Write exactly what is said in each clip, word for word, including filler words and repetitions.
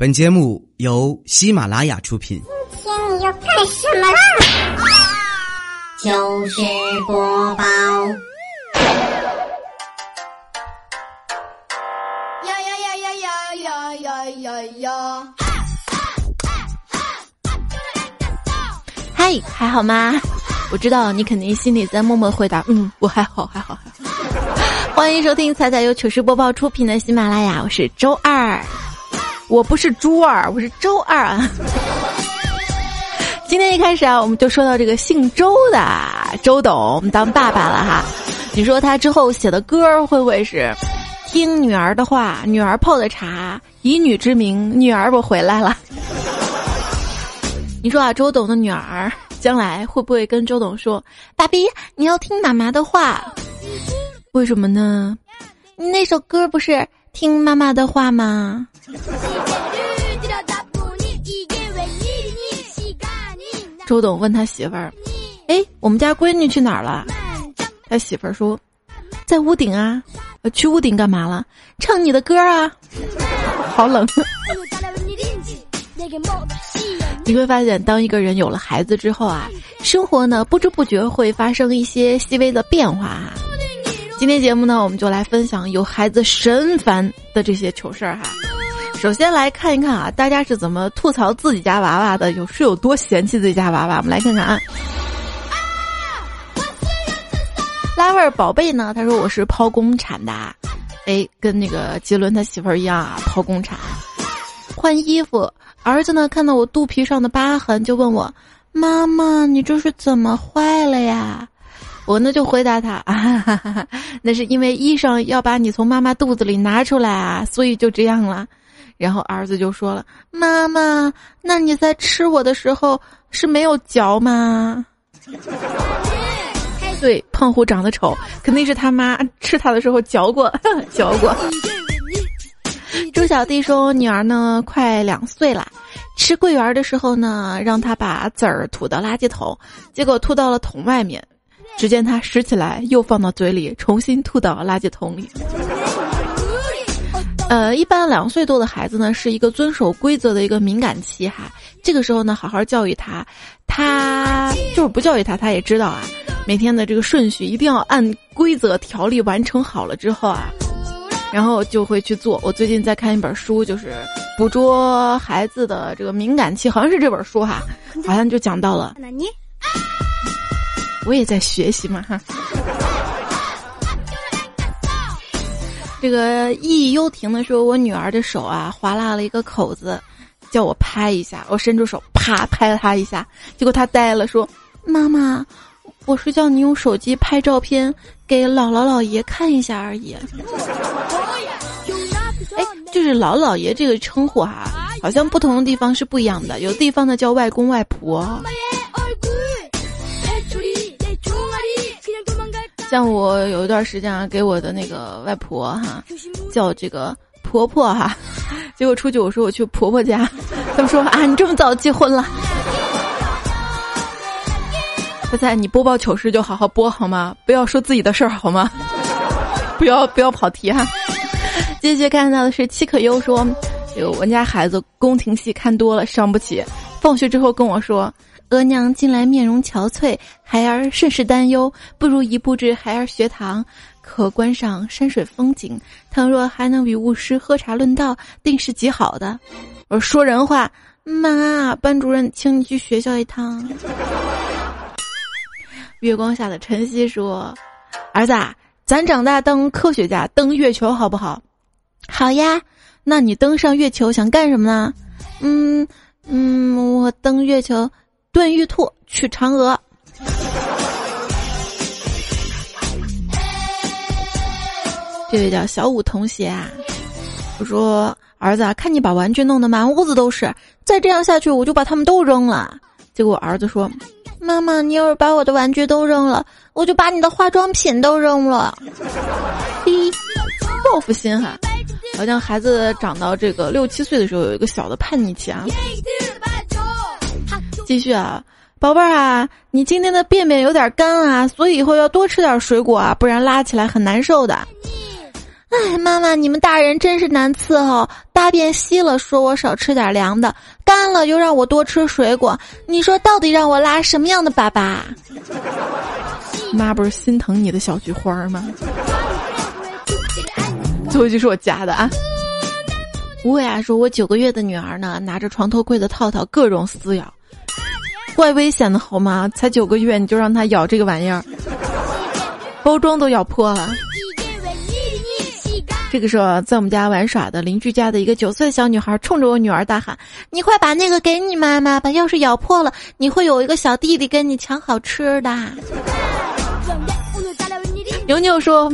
本节目由喜马拉雅出品。今天你要干什么了？就是播报。呀呀呀呀呀呀呀呀呀！嗨，还好吗？我知道你肯定心里在默默回答，嗯，我还好，还好，还好。欢迎收听彩彩由糗事播报出品的喜马拉雅，我是周二。我不是猪二，我是周二啊！今天一开始啊，我们就说到这个姓周的周董当爸爸了哈。你说他之后写的歌会不会是听女儿的话，女儿泡的茶，以女之名，女儿我回来了？你说啊，周董的女儿将来会不会跟周董说：“爸比，你要听妈妈的话？”为什么呢？那首歌不是听妈妈的话吗？周董问他媳妇儿：“哎，我们家闺女去哪儿了？”他媳妇儿说：“在屋顶啊。”“去屋顶干嘛了？”“唱你的歌啊。”好冷。你会发现，当一个人有了孩子之后啊，生活呢不知不觉会发生一些细微的变化啊。今天节目呢，我们就来分享有孩子神烦的这些糗事儿哈。首先来看一看啊，大家是怎么吐槽自己家娃娃的，有是有多嫌弃自己家娃娃？我们来看看啊。拉味儿宝贝呢，他说我是剖宫产的，哎，跟那个杰伦他媳妇儿一样啊，剖宫产。换衣服，儿子呢看到我肚皮上的疤痕，就问我妈妈，你这是怎么坏了呀？我呢就回答他啊，那是因为医生要把你从妈妈肚子里拿出来啊，所以就这样了。然后儿子就说了，妈妈，那你在吃我的时候是没有嚼吗？对，胖虎长得丑，肯定是他妈吃他的时候嚼过，嚼过。朱小弟说，女儿呢快两岁了，吃桂圆的时候呢，让他把籽儿吐到垃圾桶，结果吐到了桶外面。只见他拾起来，又放到嘴里，重新吐到垃圾桶里。呃，一般两岁多的孩子呢，是一个遵守规则的一个敏感期哈。这个时候呢，好好教育他，他就是不教育他，他也知道啊，每天的这个顺序一定要按规则条例完成好了之后啊，然后就会去做。我最近在看一本书，就是捕捉孩子的这个敏感期，好像是这本书哈，好像就讲到了。我也在学习嘛哈。这个意悠婷的说，我女儿的手啊划拉了一个口子，叫我拍一下，我伸出手啪拍了她一下，结果她呆了，说妈妈，我是叫你用手机拍照片给姥姥姥爷看一下而已。哎，就是姥姥姥爷这个称呼哈、啊，好像不同的地方是不一样的，有地方的叫外公外婆。像我有一段时间啊，给我的那个外婆哈，叫这个婆婆哈，结果出去我说我去婆婆家，他们说啊，你这么早结婚了。大家你播报糗事就好好播好吗？不要说自己的事儿好吗？不要不要跑题哈。接下来看到的是戚可优说，这个我家孩子宫廷戏看多了伤不起，放学之后跟我说。额娘近来面容憔悴，孩儿甚是担忧，不如一布置孩儿学堂，可观赏山水风景。倘若还能与巫师喝茶论道，定是极好的。我说人话，妈，班主任请你去学校一趟。月光下的晨曦说，儿子，咱长大当科学家，登月球好不好？好呀。那你登上月球想干什么呢？嗯嗯，我登月球炖玉兔，取嫦娥。这位叫小五同学啊，我说儿子啊，看你把玩具弄得满屋子都是，再这样下去我就把他们都扔了。结果儿子说，妈妈，你要是把我的玩具都扔了，我就把你的化妆品都扔了。嘿，报复心哈。好像孩子长到这个六七岁的时候，有一个小的叛逆期啊。继续啊，宝贝儿啊，你今天的便便有点干啊，所以以后要多吃点水果啊，不然拉起来很难受的。哎，妈妈，你们大人真是难伺候！大便稀了说我少吃点凉的，干了又让我多吃水果，你说到底让我拉什么样的粑粑？妈不是心疼你的小菊花吗？最后一句是我加的啊。吴伟啊说，我九个月的女儿呢，拿着床头柜的套套各种撕咬，怪危险的好吗？才九个月你就让她咬这个玩意儿，包装都咬破了。这个时候，在我们家玩耍的邻居家的一个九岁小女孩冲着我女儿大喊：“你快把那个给你妈妈吧，要是咬破了，你会有一个小弟弟跟你抢好吃的。”牛牛说：“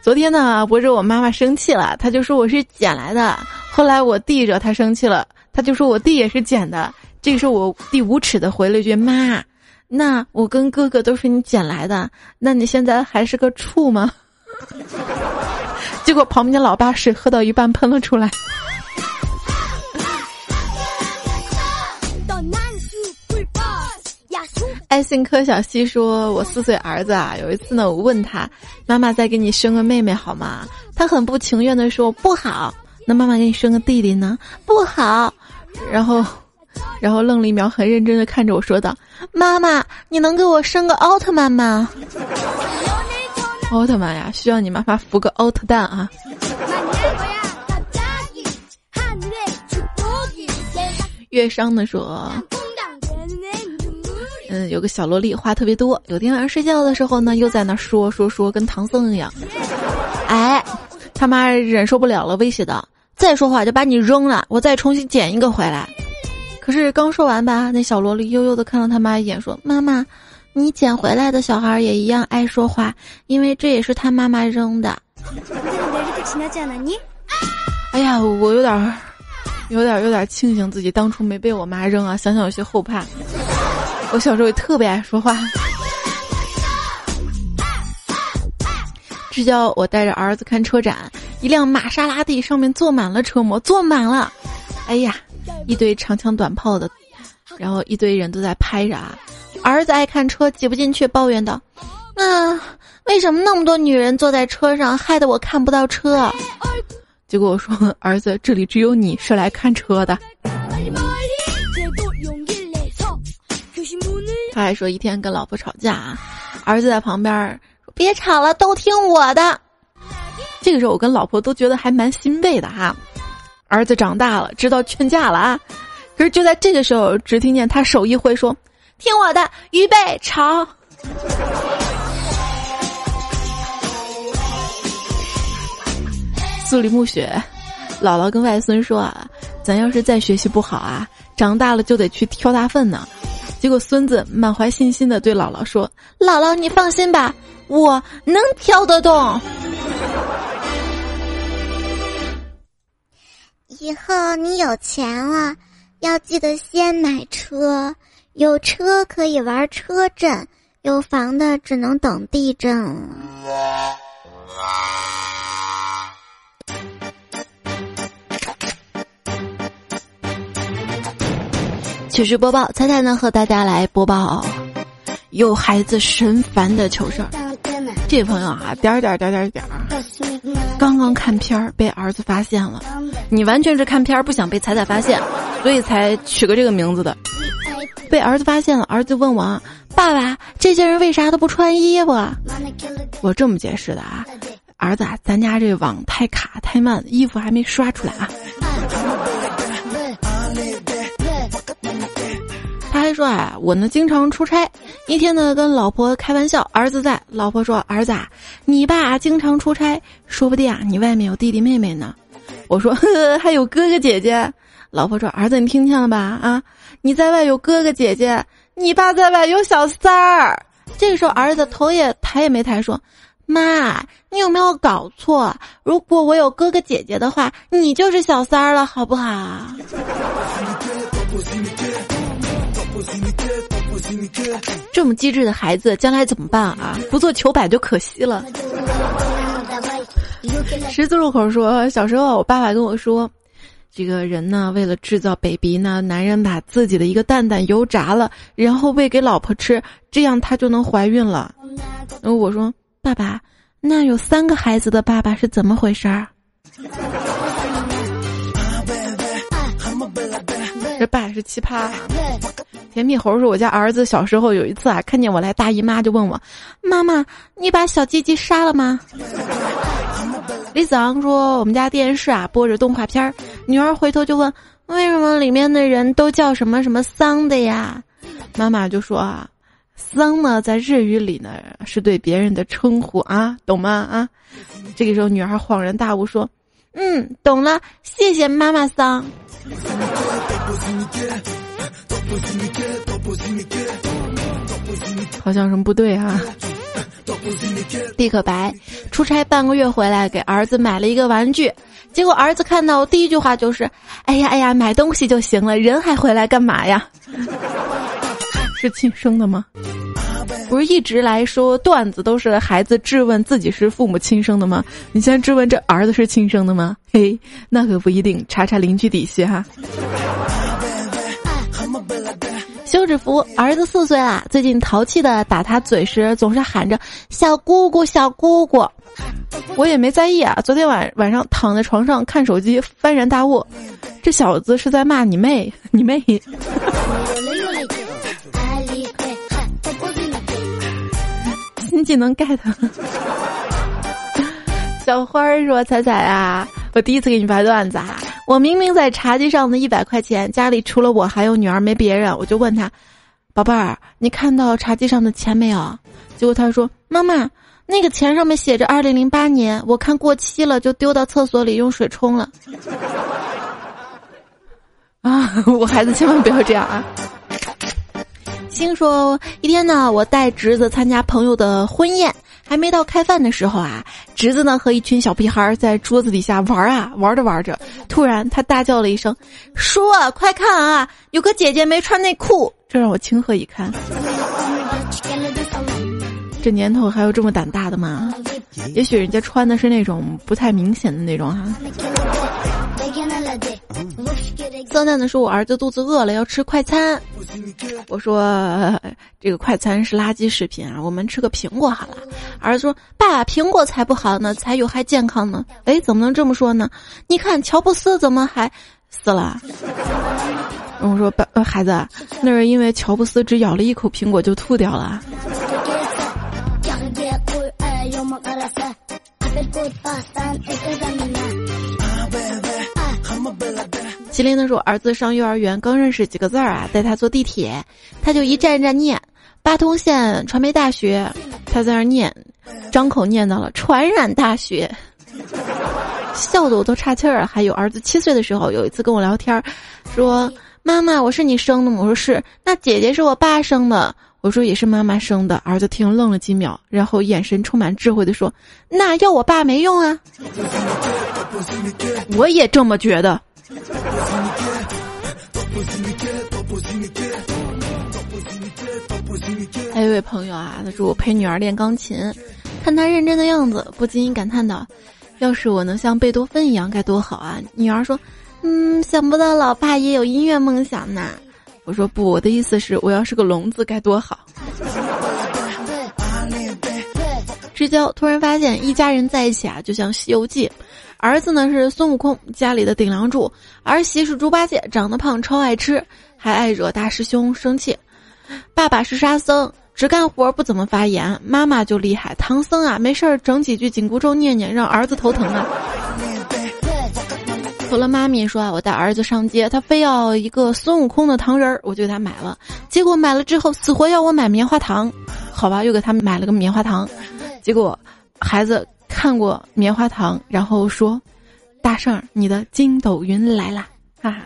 昨天呢，我惹我妈妈生气了，她就说我是捡来的。后来我弟惹她生气了，她就说我弟也是捡的。这个时候，我弟无耻的回了一句：‘妈，那我跟哥哥都是你捡来的，那你现在还是个处吗？’”结果旁边的老爸水喝到一半喷了出来。爱信科小西说，我四岁儿子啊，有一次呢我问他，妈妈再给你生个妹妹好吗？他很不情愿的说不好。那妈妈给你生个弟弟呢？不好。然后然后愣了一秒，很认真的看着我说道，妈妈你能给我生个奥特曼吗？奥特曼呀，需要你妈妈孵个奥特蛋啊！月商的说，嗯，有个小萝莉话特别多，有天晚上睡觉的时候呢，又在那说说说，跟唐僧一样。哎，他妈忍受不了了，威胁道：“再说话就把你扔了，我再重新捡一个回来。”可是刚说完吧，那小萝莉悠悠的看了他妈一眼，说：“妈妈。”你捡回来的小孩也一样爱说话，因为这也是他妈妈扔的。哎呀，我有点有点有点庆幸自己当初没被我妈扔啊，想想有些后怕。我小时候也特别爱说话。至交我带着儿子看车展，一辆玛莎拉蒂上面坐满了车模，坐满了，哎呀，一堆长枪短炮的，然后一堆人都在拍着啊。儿子爱看车，挤不进去，抱怨道：“啊，为什么那么多女人坐在车上，害得我看不到车？”结果我说：“儿子，这里只有你是来看车的。”他还说一天跟老婆吵架，儿子在旁边说：“别吵了，都听我的。”这个时候，我跟老婆都觉得还蛮欣慰的哈。儿子长大了，知道劝架了啊。可是就在这个时候，只听见他手一挥说。听我的，预备吵！苏里暮雪，姥姥跟外孙说啊，咱要是再学习不好啊，长大了就得去挑大粪呢。结果孙子满怀信心的对姥姥说：“姥姥，你放心吧，我能挑得动。以后你有钱了，要记得先买车。”有车可以玩车震，有房的只能等地震了。糗事播报，猜猜呢？和大家来播报有孩子神烦的糗事儿。这朋友啊，点点点点点，刚刚看片儿被儿子发现了。你完全是看片儿不想被彩彩发现，所以才取个这个名字的。被儿子发现了，儿子问我：“爸爸，这些人为啥都不穿衣服？”我这么解释的啊，儿子，咱家这网太卡太慢，衣服还没刷出来啊。他还说啊，我呢经常出差，一天呢跟老婆开玩笑，儿子在，老婆说：“儿子啊，你爸经常出差，说不定啊你外面有弟弟妹妹呢。”我说：“呵呵，还有哥哥姐姐。”老婆说：“儿子，你听见了吧？啊，你在外有哥哥姐姐，你爸在外有小三儿。”这个时候，儿子头也抬也没抬，说：“妈，你有没有搞错？如果我有哥哥姐姐的话，你就是小三儿了，好不好？”这么机智的孩子，将来怎么办啊？不做糗百就可惜了。十字路口说：“小时候，我爸爸跟我说。”这个人呢，为了制造 baby 呢，男人把自己的一个蛋蛋油炸了，然后喂给老婆吃，这样她就能怀孕了。然后我说：“爸爸，那有三个孩子的爸爸是怎么回事儿？这爸也是奇葩。甜蜜猴说，我家儿子小时候有一次啊，看见我来大姨妈就问我，妈妈你把小鸡鸡杀了吗？李子昂说，我们家电视啊播着动画片，女儿回头就问，为什么里面的人都叫什么什么桑的呀？妈妈就说啊，桑呢在日语里呢是对别人的称呼啊，懂吗？啊，这个时候女孩恍然大悟说，嗯，懂了，谢谢妈妈桑。好像什么不对啊。立刻白出差半个月回来，给儿子买了一个玩具，结果儿子看到我第一句话就是，哎呀哎呀，买东西就行了，人还回来干嘛呀？是亲生的吗？不是一直来说段子都是孩子质问自己是父母亲生的吗？你现在质问这儿子是亲生的吗？嘿，那可不一定，查查邻居底细哈。休止符，儿子四岁啦，最近淘气的打他嘴时总是喊着小姑姑小姑姑，我也没在意啊。昨天晚晚上躺在床上看手机，幡然大悟，这小子是在骂你妹你妹。新技能 get。 小花儿说，彩彩啊，我第一次给你发段子啊，我明明在茶几上的一百块钱，家里除了我还有女儿没别人，我就问他，宝贝儿，你看到茶几上的钱没有？结果他说，妈妈，那个钱上面写着二零零八年，我看过期了，就丢到厕所里用水冲了。啊，我孩子千万不要这样啊！听说一天呢，我带侄子参加朋友的婚宴，还没到开饭的时候啊，侄子呢和一群小屁孩在桌子底下玩啊，玩着玩着，突然他大叫了一声，叔啊，快看啊，有个姐姐没穿内裤。这让我情何以堪。这年头还有这么胆大的吗？也许人家穿的是那种不太明显的那种哈、啊。三蛋的说，我儿子肚子饿了要吃快餐，我说这个快餐是垃圾食品啊，我们吃个苹果好了。儿子说，爸，苹果才不好呢，才有害健康呢。哎，怎么能这么说呢？你看乔布斯怎么还死了？我说爸、呃、孩子，那是因为乔布斯只咬了一口苹果就吐掉了。麒麟的时候，儿子上幼儿园刚认识几个字儿啊，带他坐地铁，他就一站一站念八通县传媒大学，他在那儿念，张口念到了传染大学，笑得我都岔气儿。还有儿子七岁的时候，有一次跟我聊天说，妈妈，我是你生的吗？我说是。那姐姐是我爸生的。我说也是妈妈生的。儿子听愣了几秒，然后眼神充满智慧地说，那要我爸没用啊。我也这么觉得。还有一位朋友啊，他说，我陪女儿练钢琴，看她认真的样子，不禁感叹道，要是我能像贝多芬一样该多好啊。女儿说，嗯，想不到老爸也有音乐梦想呢。我说不，我的意思是我要是个聋子该多好。知交突然发现，一家人在一起啊，就像《西游记》，儿子呢是孙悟空家里的顶梁柱，儿媳是猪八戒，长得胖超爱吃，还爱惹大师兄生气。爸爸是沙僧，只干活不怎么发言。妈妈就厉害，唐僧啊没事儿整几句紧箍咒念念，让儿子头疼啊。除了妈咪说啊，我带儿子上街，他非要一个孙悟空的糖人儿，我就给他买了。结果买了之后，死活要我买棉花糖，好吧，又给他买了个棉花糖。结果孩子看过棉花糖，然后说：“大圣，你的筋斗云来啦！”哈哈。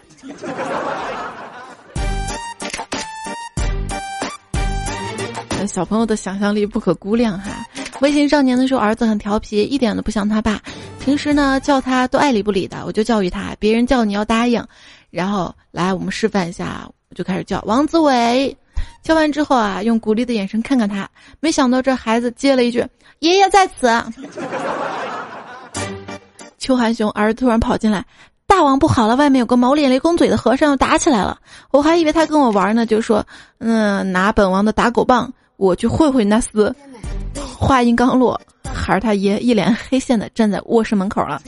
小朋友的想象力不可估量哈。微信少年的时候，儿子很调皮，一点都不像他爸。平时呢叫他都爱理不理的，我就教育他，别人叫你要答应。然后来我们示范一下，我就开始叫王子伟，叫完之后啊，用鼓励的眼神看看他，没想到这孩子接了一句爷爷在此。邱寒雄儿子突然跑进来，大王不好了，外面有个毛脸雷公嘴的和尚要打起来了。我还以为他跟我玩呢，就说嗯，拿本王的打狗棒，我去会会那厮。话音刚落，孩他爷一脸黑线的站在卧室门口了。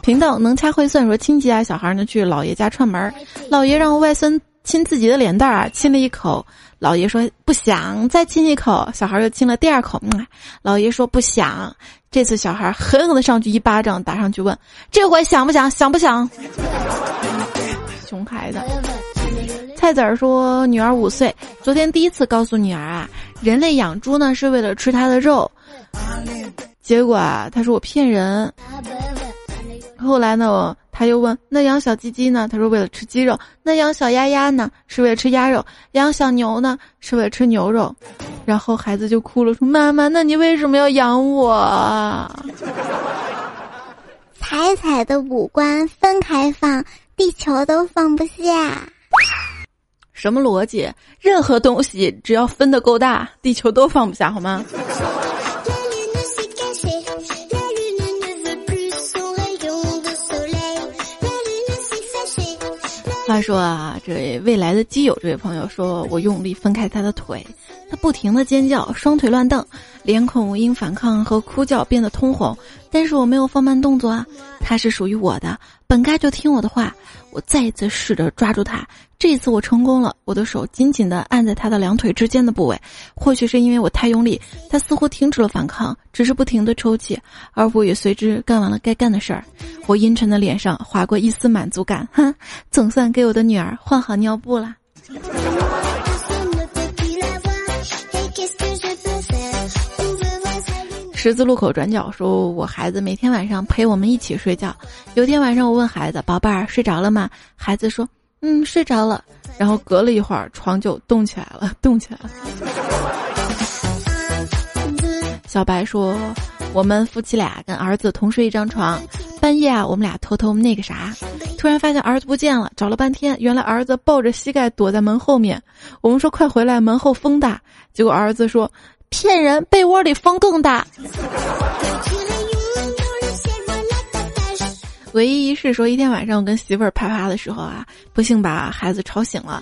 贫道能掐会算说，亲戚家小孩呢去老爷家串门，老爷让外孙亲自己的脸蛋啊，亲了一口，老爷说不想，再亲一口，小孩又亲了第二口，嗯、老爷说不想，这次小孩狠狠的上去一巴掌打上去，问这回想不想，想不想？熊孩子。菜籽儿说，女儿五岁，昨天第一次告诉女儿啊，人类养猪呢是为了吃它的肉，结果啊，她说我骗人。后来呢，他又问那养小鸡鸡呢？他说为了吃鸡肉。那养小鸭鸭呢？是为了吃鸭肉。养小牛呢？是为了吃牛肉。然后孩子就哭了，说妈妈，那你为什么要养我？彩彩的五官分开放，地球都放不下。什么逻辑？任何东西只要分得够大，地球都放不下，好吗？话说啊，这位未来的基友，这位朋友说，我用力分开他的腿，他不停地尖叫，双腿乱蹬，脸孔因反抗和哭叫变得通红，但是我没有放慢动作啊，他是属于我的，本该就听我的话。我再一次试着抓住他，这一次我成功了，我的手紧紧地按在他的两腿之间的部位，或许是因为我太用力，他似乎停止了反抗，只是不停地抽泣，而我也随之干完了该干的事儿。我阴沉的脸上划过一丝满足感，哼，总算给我的女儿换好尿布了。十字路口转角说，我孩子每天晚上陪我们一起睡觉，有天晚上我问孩子，宝贝儿睡着了吗？孩子说嗯睡着了，然后隔了一会儿床就动起来了动起来了。小白说，我们夫妻俩跟儿子同睡一张床，半夜啊我们俩偷偷那个啥，突然发现儿子不见了，找了半天，原来儿子抱着膝盖躲在门后面，我们说快回来，门后风大，结果儿子说骗人，被窝里风更大。唯一一事说，一天晚上我跟媳妇儿啪啪的时候啊，不幸把孩子吵醒了，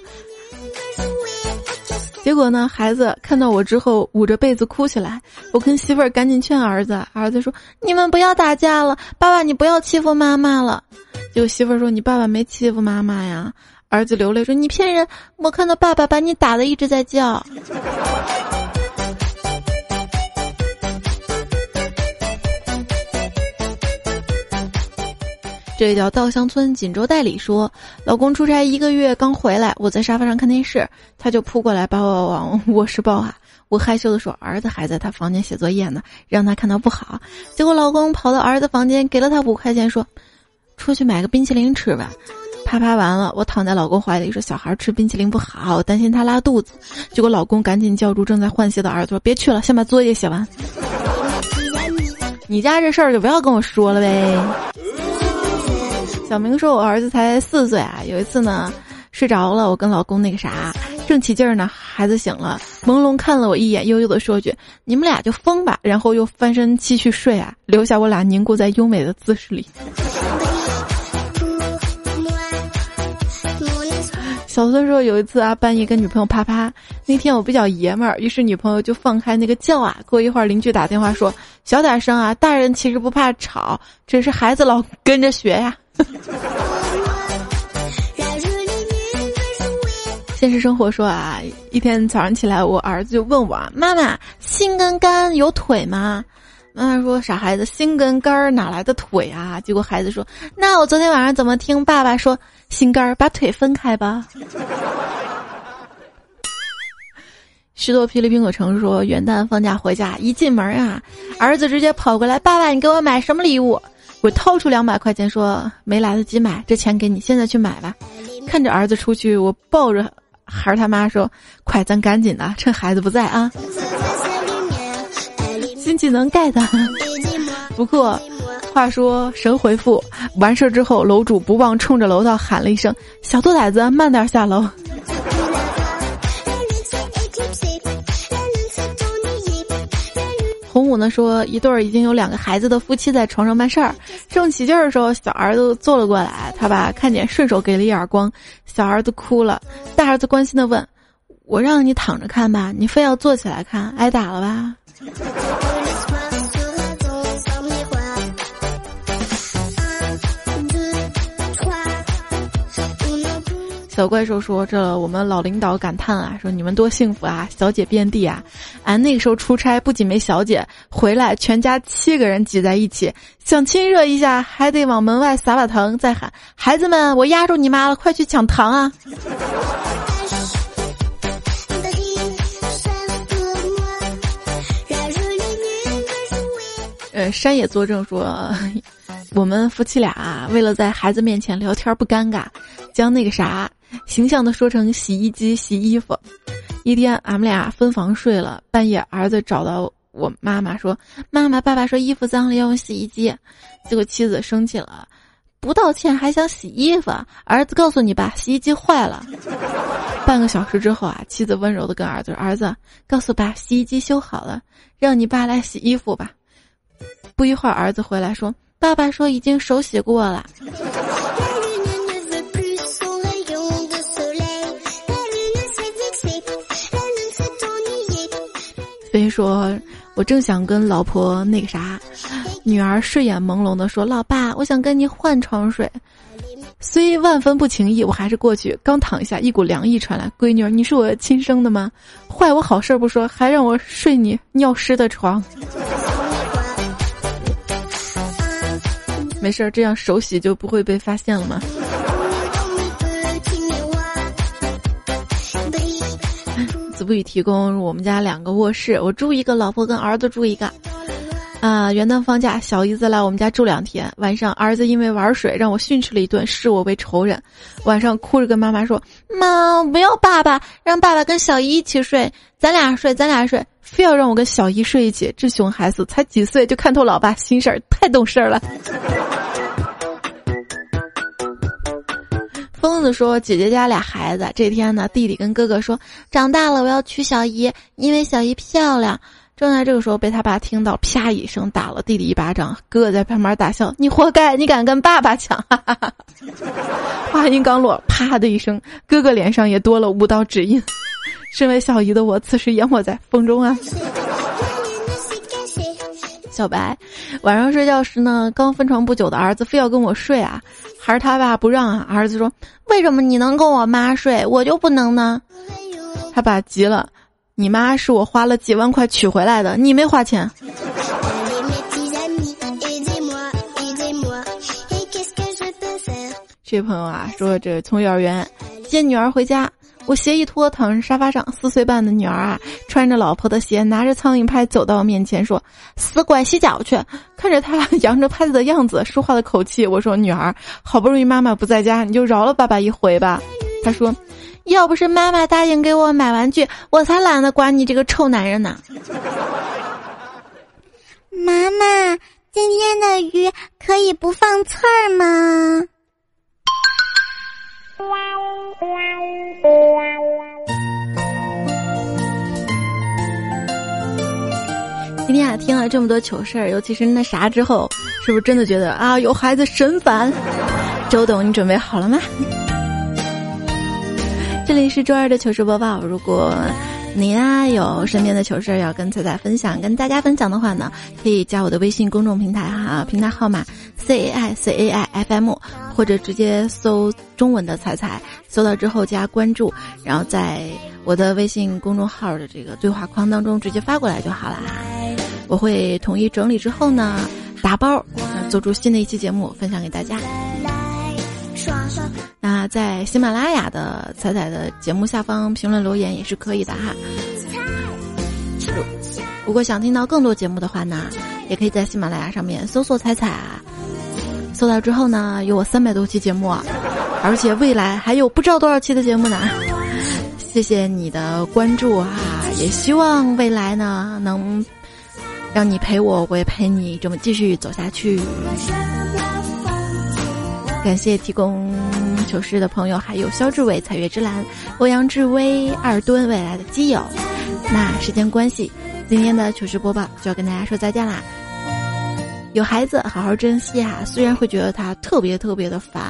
结果呢孩子看到我之后捂着被子哭起来，我跟媳妇儿赶紧劝儿子，儿子说你们不要打架了，爸爸你不要欺负妈妈了，结果媳妇儿说你爸爸没欺负妈妈呀，儿子流泪说你骗人，我看到爸爸把你打得一直在叫。这位叫稻香村锦州代理说，老公出差一个月刚回来，我在沙发上看电视，他就扑过来把我往卧室抱啊，我害羞的说儿子还在他房间写作业呢，让他看到不好，结果老公跑到儿子房间给了他五块钱说出去买个冰淇淋吃吧，啪啪完了我躺在老公怀里说小孩吃冰淇淋不好，我担心他拉肚子，结果老公赶紧叫住正在换鞋的儿子说别去了，先把作业写完。你家这事儿就不要跟我说了呗。小明说，我儿子才四岁啊，有一次呢睡着了，我跟老公那个啥正起劲儿呢，孩子醒了，朦胧看了我一眼，悠悠的说句你们俩就疯吧，然后又翻身继续睡啊，留下我俩凝固在优美的姿势里。小孙说，有一次啊半夜跟女朋友啪啪，那天我比较爷们儿，于是女朋友就放开那个叫啊，过一会儿邻居打电话说小点声啊，大人其实不怕吵，只是孩子老跟着学呀、啊。现实生活说啊，一天早上起来，我儿子就问我妈妈心跟肝有腿吗？妈妈说傻孩子，心跟肝哪来的腿啊？结果孩子说那我昨天晚上怎么听爸爸说心肝把腿分开吧。十多霹雳冰果城说，元旦放假回家一进门啊，儿子直接跑过来，爸爸你给我买什么礼物？我掏出两百块钱说没来得及买，这钱给你，现在去买吧。看着儿子出去，我抱着孩儿他妈说快咱赶紧的，趁孩子不在啊，新技能 get。 不过话说神回复完事之后，楼主不忘冲着楼道喊了一声小兔崽子慢点下楼。洪武呢说，一对已经有两个孩子的夫妻在床上办事儿，正起劲儿的时候，小儿子坐了过来，他把看点顺手给了一耳光，小儿子哭了，大儿子关心的问我让你躺着看吧，你非要坐起来看，挨打了吧？小怪兽说：“这我们老领导感叹啊，说你们多幸福啊，小姐遍地啊！俺、啊、那个时候出差，不仅没小姐，回来全家七个人挤在一起，想亲热一下，还得往门外撒把糖，再喊孩子们，我压住你妈了，快去抢糖啊！”呃，山野作证说，我们夫妻俩为了在孩子面前聊天不尴尬，将那个啥。形象的说成洗衣机洗衣服。一天俺们俩分房睡了，半夜儿子找到我妈妈说，妈妈爸爸说衣服脏了要用洗衣机。结果妻子生气了，不道歉还想洗衣服，儿子告诉你吧，洗衣机坏了。半个小时之后啊，妻子温柔的跟儿子说，儿子告诉爸，洗衣机修好了，让你爸来洗衣服吧。不一会儿儿子回来说，爸爸说已经手洗过了。所以说，我正想跟老婆那个啥，女儿睡眼朦胧的说：“老爸，我想跟你换床睡。”虽万分不情意，我还是过去。刚躺下，一股凉意传来，闺女，你是我亲生的吗？坏我好事不说，还让我睡你尿湿的床。没事，这样手洗就不会被发现了吗？子不语提供我们家两个卧室，我住一个，老婆跟儿子住一个。啊、呃，元旦放假，小姨子来我们家住两天。晚上儿子因为玩水让我训斥了一顿，视我为仇人。晚上哭着跟妈妈说：“妈，不要爸爸，让爸爸跟小姨一起睡，咱俩睡，咱俩睡，非要让我跟小姨睡一起。这熊孩子才几岁就看透老爸心事儿，太懂事儿了。”疯子说，姐姐家俩孩子，这天呢，弟弟跟哥哥说，长大了我要娶小姨，因为小姨漂亮。正在这个时候被他爸听到，啪一声打了弟弟一巴掌。哥哥在旁边大笑，你活该，你敢跟爸爸抢，哈哈哈。话音刚落，啪的一声，哥哥脸上也多了五道指印。身为小姨的我，此时淹没在风中啊。小白晚上睡觉时呢，刚分床不久的儿子非要跟我睡啊，还是他爸不让啊。儿子说，为什么你能跟我妈睡，我就不能呢？他爸急了，你妈是我花了几万块取回来的，你没花钱。这朋友啊说，这从幼儿园接女儿回家，我鞋一脱，躺在沙发上，四岁半的女儿啊，穿着老婆的鞋，拿着苍蝇拍走到我面前，说：“死鬼，洗脚去！”看着她扬着拍子的样子，说话的口气，我说：“女儿，好不容易妈妈不在家，你就饶了爸爸一回吧。”她说：“要不是妈妈答应给我买玩具，我才懒得管你这个臭男人呢。”妈妈，今天的鱼可以不放刺儿吗？今天啊，听了这么多糗事儿，尤其是那啥之后，是不是真的觉得啊，有孩子神烦？周董，你准备好了吗？这里是周二的糗事播报。如果您啊有身边的糗事要跟彩彩分享，跟大家分享的话呢，可以加我的微信公众平台哈，平台号码 c a i c a i f m， 或者直接搜中文的彩彩，搜到之后加关注，然后在我的微信公众号的这个对话框当中直接发过来就好啦。我会统一整理之后呢，打包做出新的一期节目分享给大家。那在喜马拉雅的彩彩的节目下方评论留言也是可以的哈。如果想听到更多节目的话呢，也可以在喜马拉雅上面搜索彩彩，搜到之后呢，有我三百多期节目，而且未来还有不知道多少期的节目呢。谢谢你的关注啊，也希望未来呢能让你陪我，我也陪你，这么继续走下去。感谢提供糗事的朋友，还有肖志伟、彩月之蓝、欧阳志威、二墩未来的基友。那时间关系，今天的糗事播报就要跟大家说再见啦。有孩子好好珍惜啊，虽然会觉得他特别特别的烦，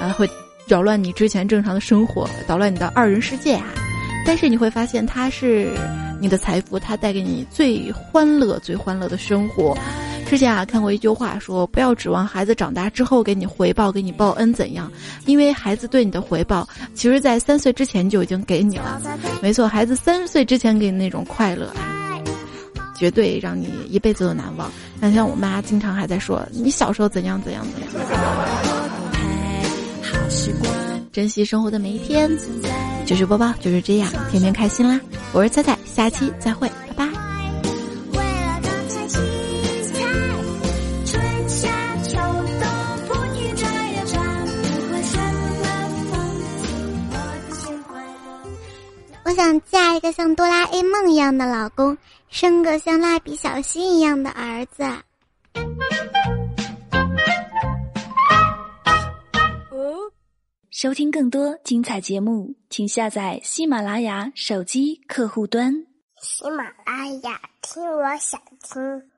呃，会扰乱你之前正常的生活，捣乱你的二人世界啊，但是你会发现它是你的财富，它带给你最欢乐最欢乐的生活。之前啊看过一句话说，不要指望孩子长大之后给你回报给你报恩怎样，因为孩子对你的回报其实在三岁之前就已经给你了。没错，孩子三岁之前给你那种快乐啊，绝对让你一辈子都难忘。但像我妈经常还在说你小时候怎样怎样怎样。珍惜生活的每一天，就是播报就是这样，天天开心啦。我是菜菜，下期再会，拜拜。我想嫁一个像哆啦 A 梦一样的老公，生个像蜡笔小新一样的儿子。收听更多精彩节目，请下载喜马拉雅手机客户端。喜马拉雅，听我想听。